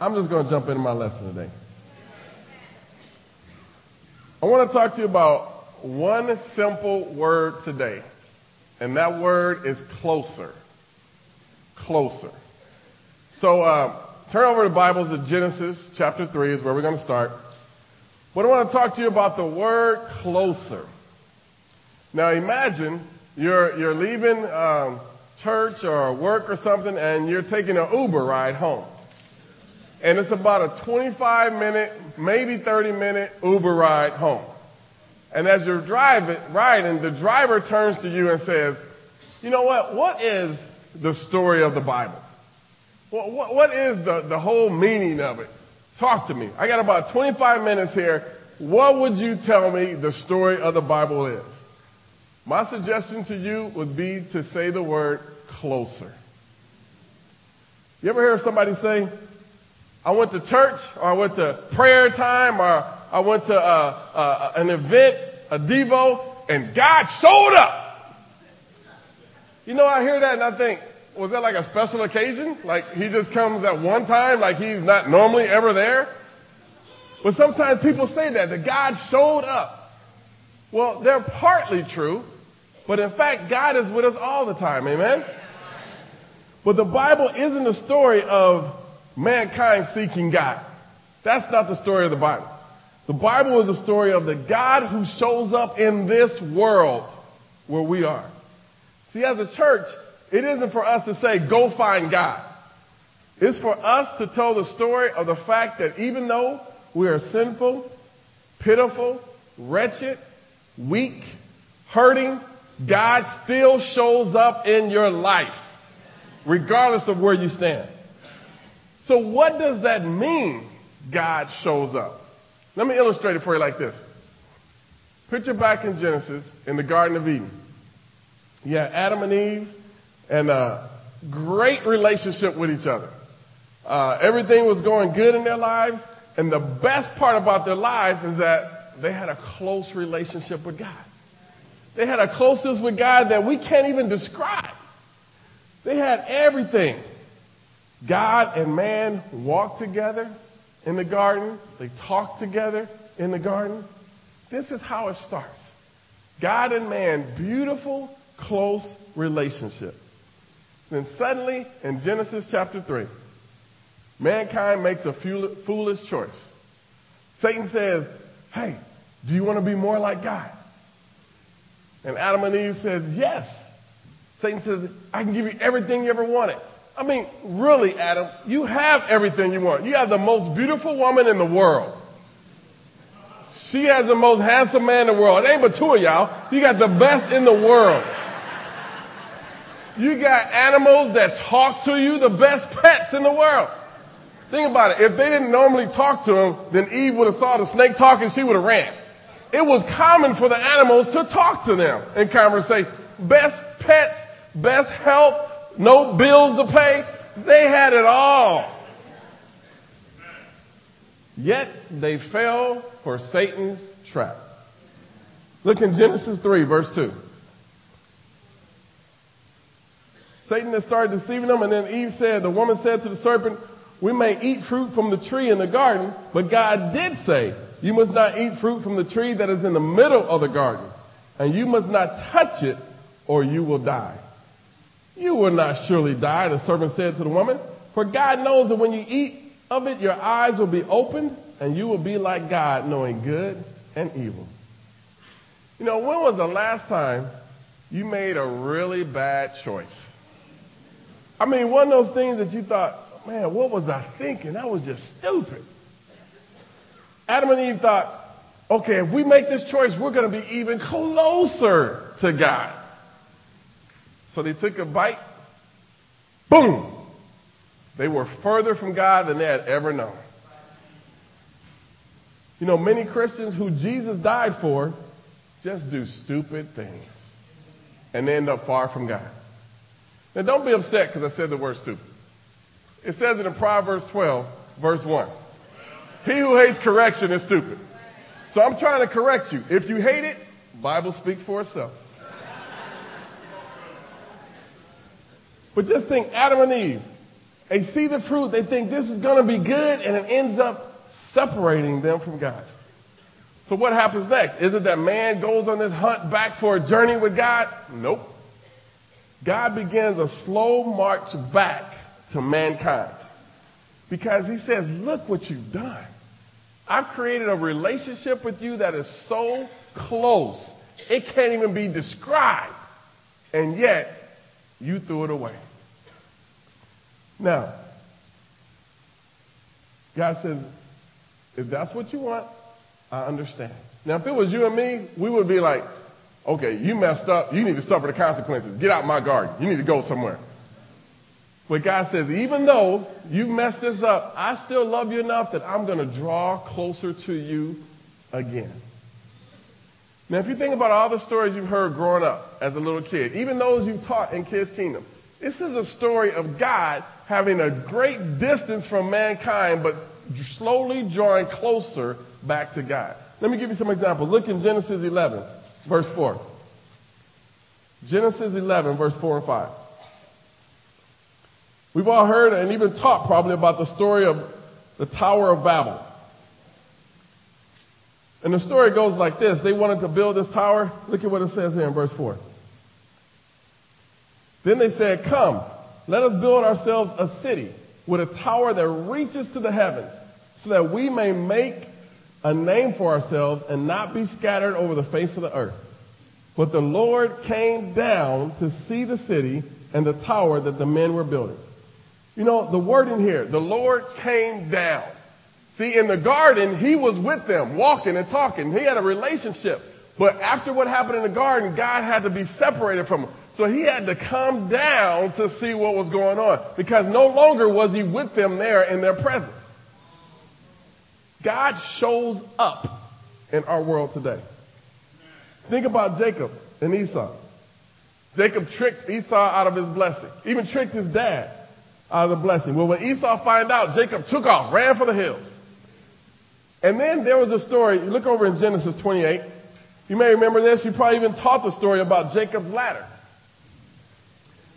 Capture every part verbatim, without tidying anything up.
I'm just going to jump into my lesson today. I want to talk to you about one simple word today, and that word is closer. Closer. So uh, turn over the Bibles to Genesis chapter three is where we're going to start. But I want to talk to you about the word closer. Now imagine you're you're leaving um, church or work or something, and you're taking an Uber ride home. And it's about a twenty-five minute, maybe thirty minute Uber ride home. And as you're driving, riding, the driver turns to you and says, you know what, what is the story of the Bible? What, what, what is the, the whole meaning of it? Talk to me. I got about twenty-five minutes here. What would you tell me the story of the Bible is? My suggestion to you would be to say the word closer. You ever hear somebody say, I went to church, or I went to prayer time, or I went to uh, uh, an event, a Devo, and God showed up. You know, I hear that and I think, was that like a special occasion? Like he just comes at one time, like he's not normally ever there? But sometimes people say that, that God showed up. Well, they're partly true, but in fact, God is with us all the time, amen? But the Bible isn't a story of mankind seeking God. That's not the story of the Bible. The Bible is the story of the God who shows up in this world where we are. See, as a church, it isn't for us to say, go find God. It's for us to tell the story of the fact that even though we are sinful, pitiful, wretched, weak, hurting, God still shows up in your life, regardless of where you stand. So what does that mean, God shows up? Let me illustrate it for you like this. Picture back in Genesis, in the Garden of Eden. You had Adam and Eve, and a great relationship with each other. Uh, everything was going good in their lives, and the best part about their lives is that they had a close relationship with God. They had a closeness with God that we can't even describe. They had everything. God and man walked together in the garden. They talked together in the garden. This is how it starts. God and man, beautiful, close relationship. Then suddenly, in Genesis chapter three, mankind makes a foolish choice. Satan says, hey, do you want to be more like God? And Adam and Eve says, yes. Satan says, I can give you everything you ever wanted. I mean, really, Adam, you have everything you want. You have the most beautiful woman in the world. She has the most handsome man in the world. It ain't but two of y'all. You got the best in the world. You got animals that talk to you, the best pets in the world. Think about it. If they didn't normally talk to him, then Eve would have saw the snake talking, she would have ran. It was common for the animals to talk to them in conversation. Best pets, best health. No bills to pay. They had it all. Yet they fell for Satan's trap. Look in Genesis three, verse two. Satan had started deceiving them, and then Eve said, the woman said to the serpent, we may eat fruit from the tree in the garden, but God did say, you must not eat fruit from the tree that is in the middle of the garden, and you must not touch it, or you will die. You will not surely die, the serpent said to the woman, for God knows that when you eat of it, your eyes will be opened and you will be like God, knowing good and evil. You know, when was the last time you made a really bad choice? I mean, one of those things that you thought, man, what was I thinking? That was just stupid. Adam and Eve thought, okay, if we make this choice, we're going to be even closer to God. So they took a bite, boom, they were further from God than they had ever known. You know, many Christians who Jesus died for just do stupid things and end up far from God. Now, don't be upset because I said the word stupid. It says it in Proverbs twelve, verse one. He who hates correction is stupid. So I'm trying to correct you. If you hate it, the Bible speaks for itself. But just think, Adam and Eve, They see the fruit, they think this is going to be good, and it ends up separating them from God. So what happens next? Is it that man goes on this hunt back for a journey with God? Nope. God begins a slow march back to mankind because he says, look what you've done. I've created a relationship with you that is so close, it can't even be described. And yet, you threw it away. Now, God says, if that's what you want, I understand. Now, if it was you and me, we would be like, okay, you messed up. You need to suffer the consequences. Get out my garden. You need to go somewhere. But God says, even though you messed this up, I still love you enough that I'm going to draw closer to you again. Now, if you think about all the stories you've heard growing up as a little kid, even those you've taught in Kids Kingdom, this is a story of God having a great distance from mankind, but slowly drawing closer back to God. Let me give you some examples. Look in Genesis eleven, verse four. Genesis eleven, verse four and five. We've all heard and even taught probably about the story of the Tower of Babel. And the story goes like this. They wanted to build this tower. Look at what it says here in verse four. Then they said, come, let us build ourselves a city with a tower that reaches to the heavens so that we may make a name for ourselves and not be scattered over the face of the earth. But the Lord came down to see the city and the tower that the men were building. You know, the word in here, the Lord came down. See, in the garden, he was with them, walking and talking. He had a relationship. But after what happened in the garden, God had to be separated from him. So he had to come down to see what was going on because no longer was he with them there in their presence. God shows up in our world today. Think about Jacob and Esau. Jacob tricked Esau out of his blessing, even tricked his dad out of the blessing. Well, when Esau found out, Jacob took off, ran for the hills. And then there was a story. You look over in Genesis twenty-eight. You may remember this. You probably even taught the story about Jacob's ladder.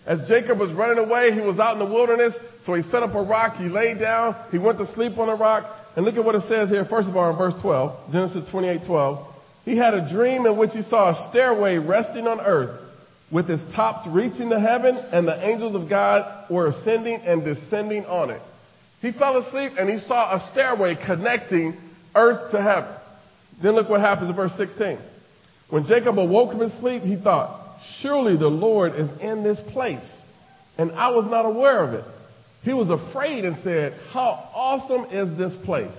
As Jacob was running away, he was out in the wilderness, so he set up a rock, he laid down, he went to sleep on a rock. And look at what it says here, first of all, in verse twelve, Genesis twenty-eight twelve. He had a dream in which he saw a stairway resting on earth with its tops reaching to heaven, and the angels of God were ascending and descending on it. He fell asleep, and he saw a stairway connecting earth to heaven. Then look what happens in verse sixteen. When Jacob awoke from his sleep, he thought, surely the Lord is in this place, and I was not aware of it. He was afraid and said, how awesome is this place?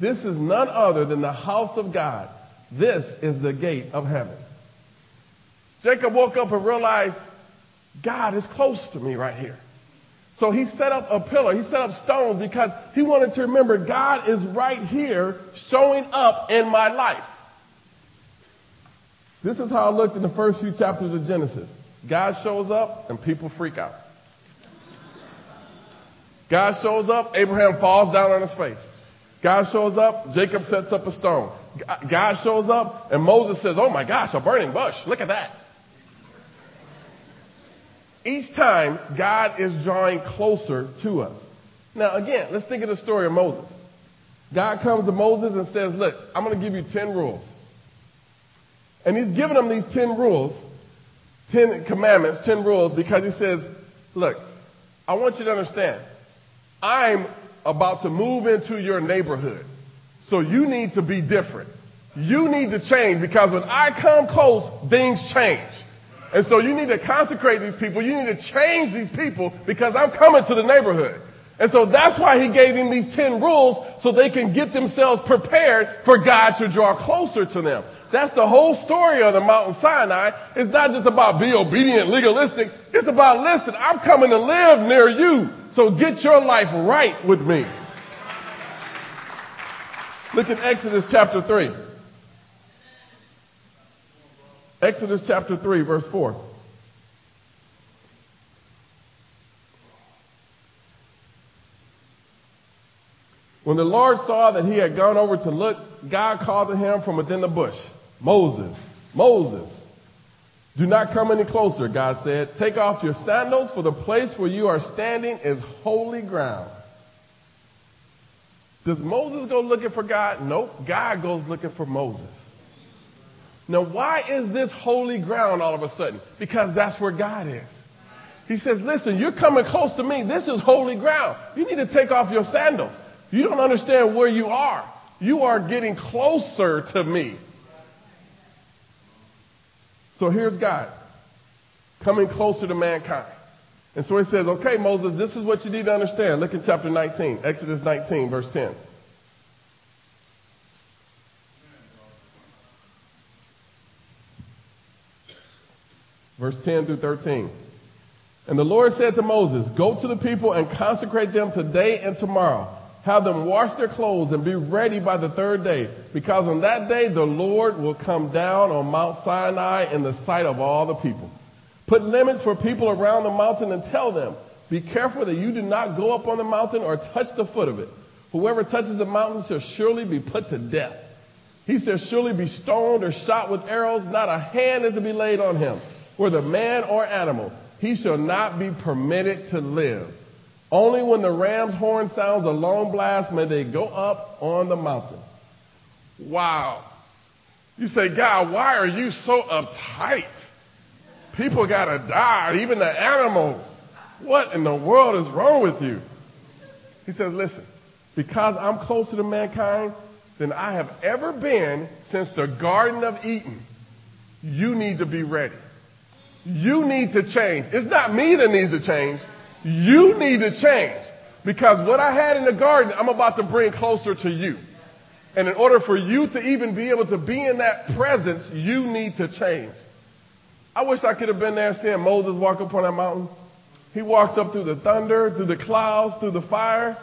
This is none other than the house of God. This is the gate of heaven. Jacob woke up and realized, God is close to me right here. So he set up a pillar. He set up stones because he wanted to remember God is right here showing up in my life. This is how it looked in the first few chapters of Genesis. God shows up and people freak out. God shows up, Abraham falls down on his face. God shows up, Jacob sets up a stone. God shows up, and Moses says, oh my gosh, a burning bush, look at that. Each time, God is drawing closer to us. Now again, let's think of the story of Moses. God comes to Moses and says, look, I'm going to give you ten rules. And he's giving them these ten rules, ten commandments, ten rules, because he says, look, I want you to understand, I'm about to move into your neighborhood, so you need to be different. You need to change because when I come close, things change. And so you need to consecrate these people. You need to change these people because I'm coming to the neighborhood. And so that's why he gave them these ten rules so they can get themselves prepared for God to draw closer to them. That's the whole story of the Mount Sinai. It's not just about be obedient, legalistic. It's about, listen, I'm coming to live near you. So get your life right with me. Look at Exodus chapter three. Exodus chapter three, verse four. When the Lord saw that he had gone over to look, God called to him from within the bush, Moses, Moses. Do not come any closer, God said. Take off your sandals, for the place where you are standing is holy ground. Does Moses go looking for God? Nope. God goes looking for Moses. Now, why is this holy ground all of a sudden? Because that's where God is. He says, listen, you're coming close to me. This is holy ground. You need to take off your sandals. You don't understand where you are. You are getting closer to me. So here's God coming closer to mankind. And so he says, okay, Moses, this is what you need to understand. Look at chapter nineteen, Exodus nineteen, verse ten. Verse ten through thirteen. And the Lord said to Moses, go to the people and consecrate them today and tomorrow. Have them wash their clothes and be ready by the third day, because on that day the Lord will come down on Mount Sinai in the sight of all the people. Put limits for people around the mountain and tell them, be careful that you do not go up on the mountain or touch the foot of it. Whoever touches the mountain shall surely be put to death. He shall surely be stoned or shot with arrows. Not a hand is to be laid on him, whether man or animal. He shall not be permitted to live. Only when the ram's horn sounds a long blast may they go up on the mountain. Wow. You say, God, why are you so uptight? People got to die, even the animals. What in the world is wrong with you? He says, listen, because I'm closer to mankind than I have ever been since the Garden of Eden, you need to be ready. You need to change. It's not me that needs to change. You need to change, because what I had in the garden, I'm about to bring closer to you. And in order for you to even be able to be in that presence, you need to change. I wish I could have been there seeing Moses walk up on that mountain. He walks up through the thunder, through the clouds, through the fire,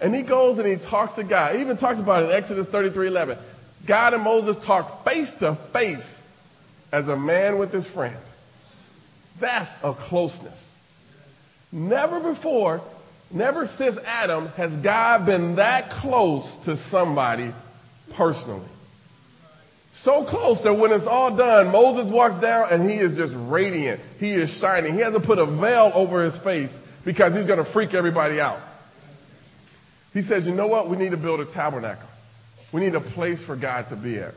and he goes and he talks to God. He even talks about it in Exodus thirty-three eleven. God and Moses talk face to face as a man with his friend. That's a closeness. Never before, never since Adam has God been that close to somebody personally. So close that when it's all done, Moses walks down and he is just radiant. He is shining. He has to put a veil over his face because he's going to freak everybody out. He says, you know what? We need to build a tabernacle. We need a place for God to be at.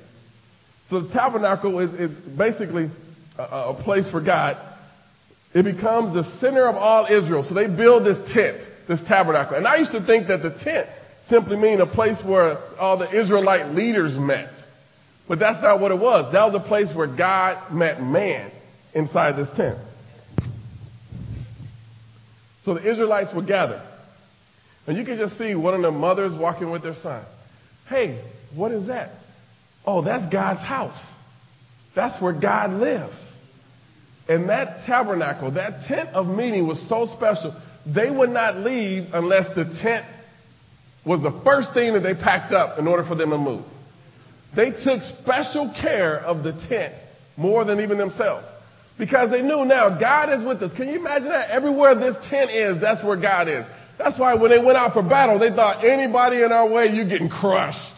So the tabernacle is, is basically a, a place for God. It becomes the center of all Israel. So they build this tent, this tabernacle. And I used to think that the tent simply mean a place where all the Israelite leaders met. But that's not what it was. That was a place where God met man inside this tent. So the Israelites would gather. And you can just see one of the mothers walking with their son. Hey, what is that? Oh, that's God's house. That's where God lives. And that tabernacle, that tent of meeting was so special, they would not leave unless the tent was the first thing that they packed up in order for them to move. They took special care of the tent more than even themselves, because they knew now God is with us. Can you imagine that? Everywhere this tent is, that's where God is. That's why when they went out for battle, they thought anybody in our way, you're getting crushed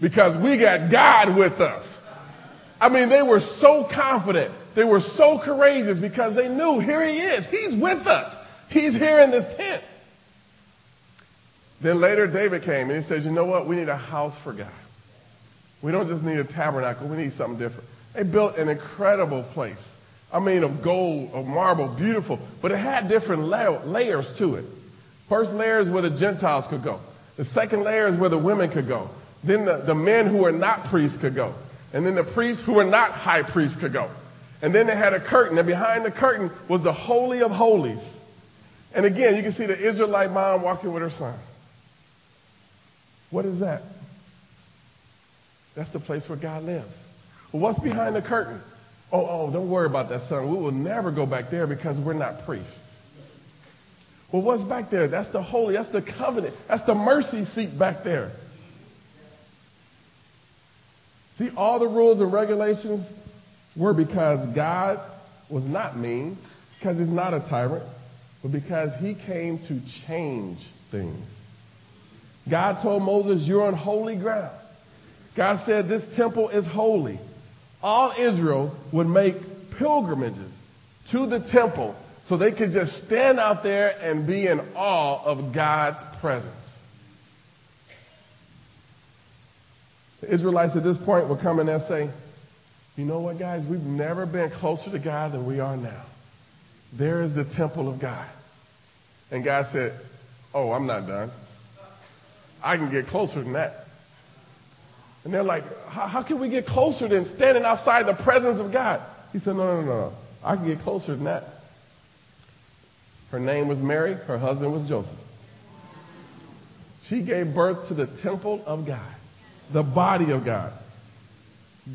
because we got God with us. I mean, they were so confident. They were so courageous because they knew here he is. He's with us. He's here in this tent. Then later David came and he says, you know what? We need a house for God. We don't just need a tabernacle. We need something different. They built an incredible place. I mean, of gold, of marble, beautiful. But it had different la- layers to it. First layer is where the Gentiles could go. The second layer is where the women could go. Then the, the men who were not priests could go. And then the priests who were not high priests could go. And then they had a curtain, and behind the curtain was the Holy of Holies. And again, you can see the Israelite mom walking with her son. What is that? That's the place where God lives. Well, what's behind the curtain? Oh, oh, don't worry about that, son. We will never go back there because we're not priests. Well, what's back there? That's the holy. That's the covenant. That's the mercy seat back there. See, all the rules and regulations were because God was not mean, because he's not a tyrant, but because he came to change things. God told Moses, you're on holy ground. God said, this temple is holy. All Israel would make pilgrimages to the temple so they could just stand out there and be in awe of God's presence. The Israelites at this point will come in and say, you know what, guys? We've never been closer to God than we are now. There is the temple of God. And God said, oh, I'm not done. I can get closer than that. And they're like, how can we get closer than standing outside the presence of God? He said, no, no, no, no. I can get closer than that. Her name was Mary. Her husband was Joseph. She gave birth to the temple of God, the body of God.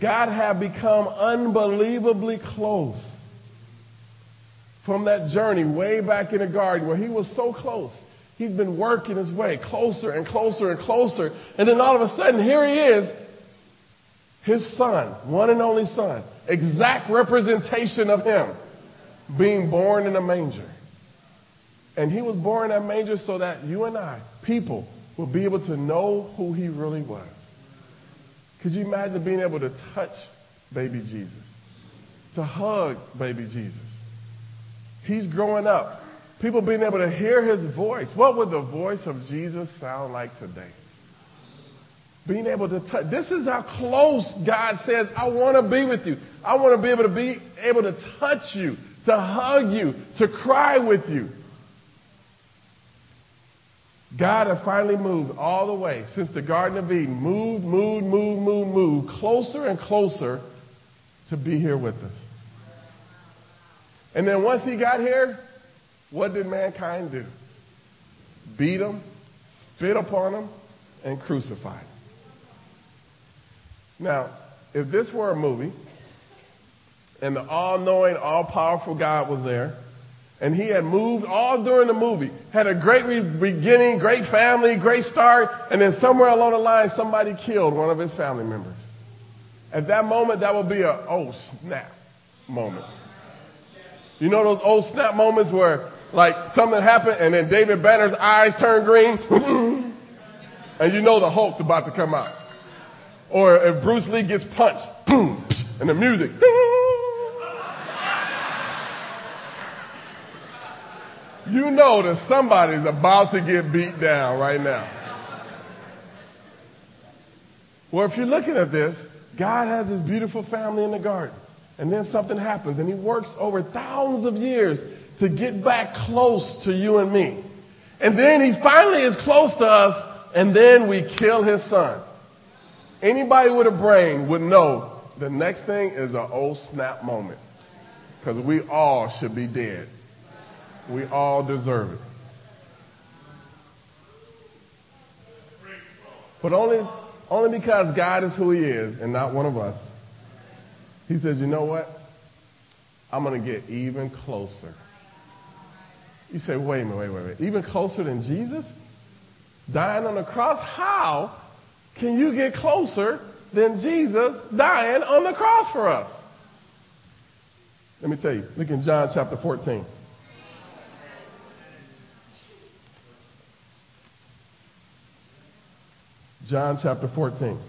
God had become unbelievably close from that journey way back in the garden where he was so close. He's been working his way closer and closer and closer. And then all of a sudden, here he is, his son, one and only son, exact representation of him, being born in a manger. And he was born in a manger so that you and I, people, will be able to know who he really was. Could you imagine being able to touch baby Jesus, to hug baby Jesus? He's growing up. People being able to hear his voice. What would the voice of Jesus sound like today? Being able to touch. This is how close God says, I want to be with you. I want to be able to be able to touch you, to hug you, to cry with you. God had finally moved all the way since the Garden of Eden. Moved, moved, moved, moved, moved. Closer and closer to be here with us. And then once he got here, what did mankind do? Beat him, spit upon him, and crucify him. Now, if this were a movie, and the all-knowing, all-powerful God was there, and he had moved all during the movie, had a great beginning, great family, great start, and then somewhere along the line, somebody killed one of his family members. At that moment, that would be a oh snap moment. You know those old snap moments where like something happened and then David Banner's eyes turn green and you know the Hulk's about to come out. Or if Bruce Lee gets punched and the music. You know that somebody's about to get beat down right now. Well, if you're looking at this, God has this beautiful family in the garden. And then something happens, and he works over thousands of years to get back close to you and me. And then he finally is close to us, and then we kill his son. Anybody with a brain would know the next thing is an old snap moment. Because we all should be dead. We all deserve it. But only, only because God is who he is and not one of us. He says, you know what? I'm going to get even closer. You say, wait a minute, wait, wait, wait. Even closer than Jesus? Dying on the cross? How can you get closer than Jesus dying on the cross for us? Let me tell you. Look in John chapter fourteen. John chapter fourteen.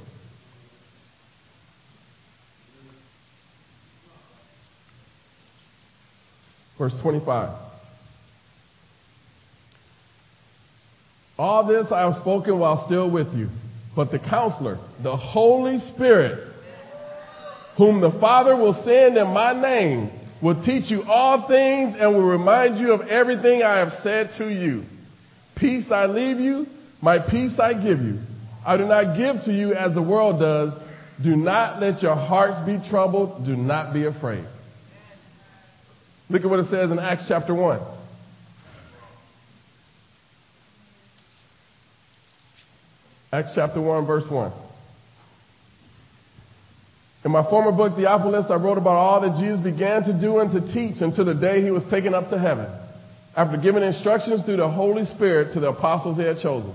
Verse twenty-five. All this I have spoken while still with you, but the Counselor, the Holy Spirit, whom the Father will send in my name, will teach you all things and will remind you of everything I have said to you. Peace I leave you, my peace I give you. I do not give to you as the world does. Do not let your hearts be troubled. Do not be afraid. Look at what it says in Acts chapter one. Acts chapter one, verse one. In my former book, Theophilus, I wrote about all that Jesus began to do and to teach until the day he was taken up to heaven, after giving instructions through the Holy Spirit to the apostles he had chosen.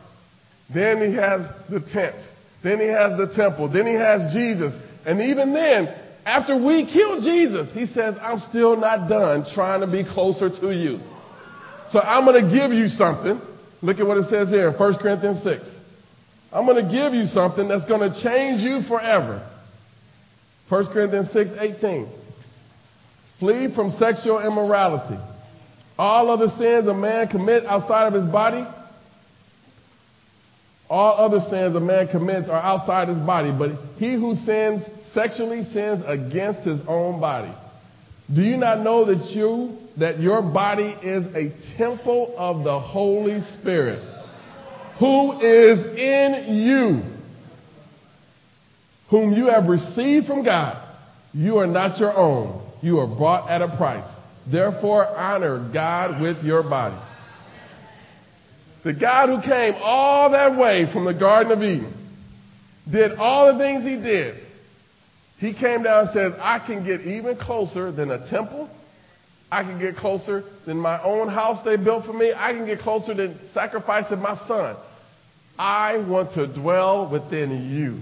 Then he has the tent. Then he has the temple. Then he has Jesus. And even then, after we kill Jesus, he says, I'm still not done trying to be closer to you. So I'm going to give you something. Look at what it says here in First Corinthians six. I'm going to give you something that's going to change you forever. First Corinthians six eighteen. Flee from sexual immorality. All other sins a man commits outside of his body. All other sins a man commits are outside his body, but he who sins sexually sins against his own body. Do you not know that you that your body is a temple of the Holy Spirit, who is in you, whom you have received from God? You are not your own. You are bought at a price. Therefore, honor God with your body. The God who came all that way from the Garden of Eden, did all the things he did. He came down and says, I can get even closer than a temple. I can get closer than my own house they built for me. I can get closer than sacrificing my son. I want to dwell within you.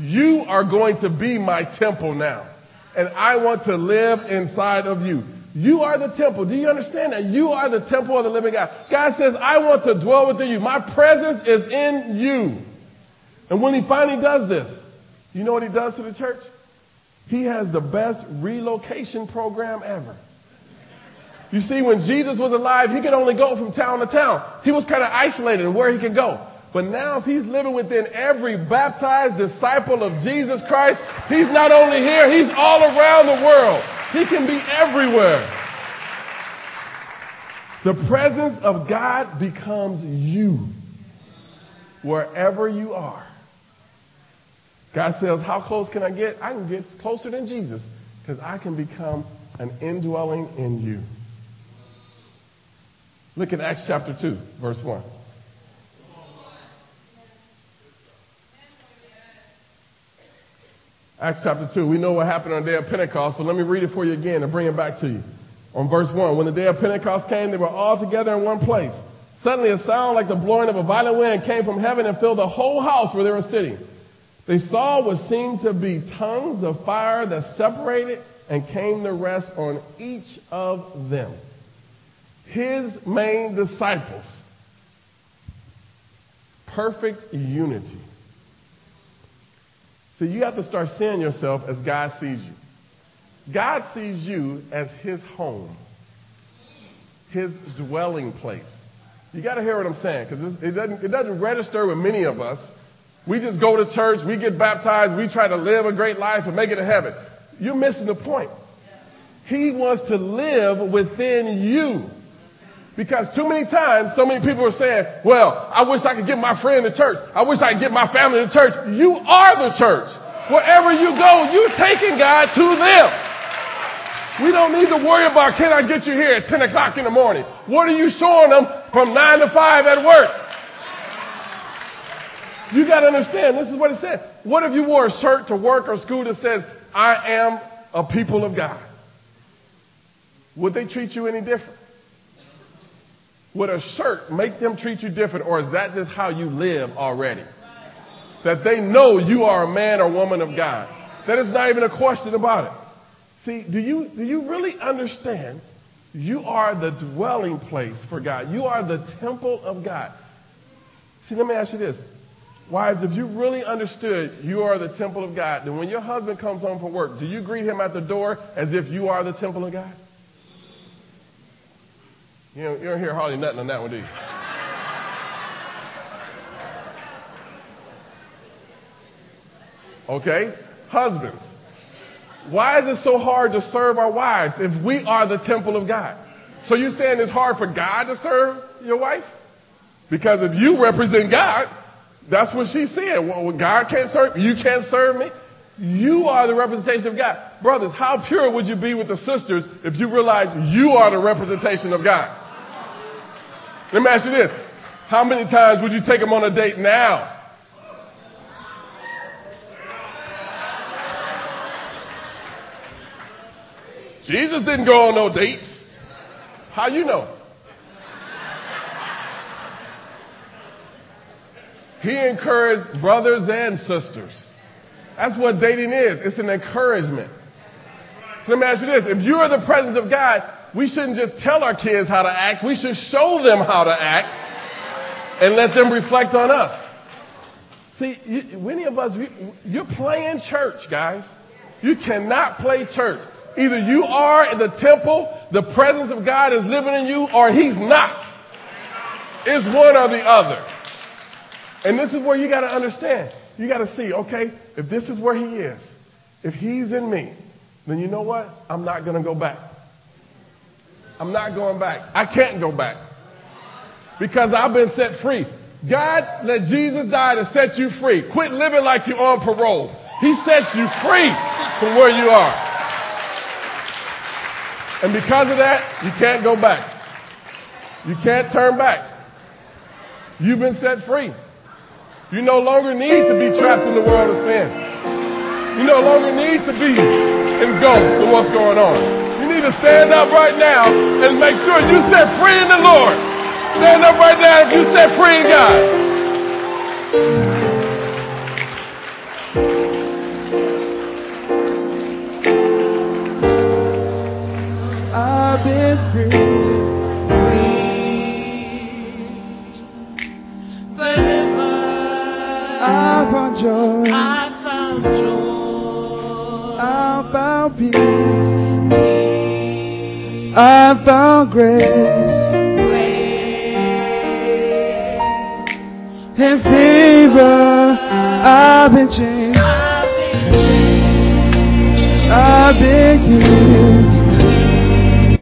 You are going to be my temple now. And I want to live inside of you. You are the temple. Do you understand that? You are the temple of the living God. God says, I want to dwell within you. My presence is in you. And when he finally does this, you know what he does to the church? He has the best relocation program ever. You see, when Jesus was alive, he could only go from town to town. He was kind of isolated in where he could go. But now if he's living within every baptized disciple of Jesus Christ, he's not only here, he's all around the world. He can be everywhere. The presence of God becomes you wherever you are. God says, how close can I get? I can get closer than Jesus because I can become an indwelling in you. Look at Acts chapter two, verse one. Acts chapter two, we know what happened on the day of Pentecost, but let me read it for you again and bring it back to you. On verse one, when the day of Pentecost came, they were all together in one place. Suddenly a sound like the blowing of a violent wind came from heaven and filled the whole house where they were sitting. They saw what seemed to be tongues of fire that separated and came to rest on each of them. His main disciples. Perfect unity. So you have to start seeing yourself as God sees you. God sees you as his home, his dwelling place. You got to hear what I'm saying, because it doesn't, it doesn't register with many of us. We just go to church, we get baptized, we try to live a great life and make it to heaven. You're missing the point. He wants to live within you. Because too many times, so many people are saying, well, I wish I could get my friend to church. I wish I could get my family to church. You are the church. Wherever you go, you're taking God to them. We don't need to worry about, can I get you here at ten o'clock in the morning? What are you showing them from nine to five at work? You got to understand, this is what it said. What if you wore a shirt to work or school that says, I am a people of God? Would they treat you any different? Would a shirt make them treat you different, or is that just how you live already? That they know you are a man or woman of God. That is not even a question about it. See, do you do you really understand you are the dwelling place for God? You are the temple of God. See, let me ask you this. Wives, if you really understood you are the temple of God, then when your husband comes home from work, do you greet him at the door as if you are the temple of God? You don't, you don't hear hardly nothing on that one, do you? Okay? Husbands. Why is it so hard to serve our wives if we are the temple of God? So you're saying it's hard for God to serve your wife? Because if you represent God, that's what she said. Well, God can't serve you, you can't serve me. You are the representation of God. Brothers, how pure would you be with the sisters if you realized you are the representation of God? Let me ask you this. How many times would you take them on a date now? Jesus didn't go on no dates. How you know? He encouraged brothers and sisters. That's what dating is. It's an encouragement. So let me ask you this. If you are the presence of God, we shouldn't just tell our kids how to act. We should show them how to act and let them reflect on us. See, you, many of us, we, you're playing church, guys. You cannot play church. Either you are in the temple, the presence of God is living in you, or he's not. It's one or the other. And this is where you got to understand. You got to see, okay, if this is where he is, if he's in me, then you know what? I'm not going to go back. I'm not going back. I can't go back because I've been set free. God let Jesus die to set you free. Quit living like you're on parole. He sets you free from where you are. And because of that, you can't go back. You can't turn back. You've been set free. You no longer need to be trapped in the world of sin. You no longer need to be engulfed in what's going on. You need to stand up right now and make sure you set free in the Lord. Stand up right now if you set free in God. I've been free, free forever. I found joy. I found joy. I found peace. I found grace, grace and favor. I've been changed. I've been healed.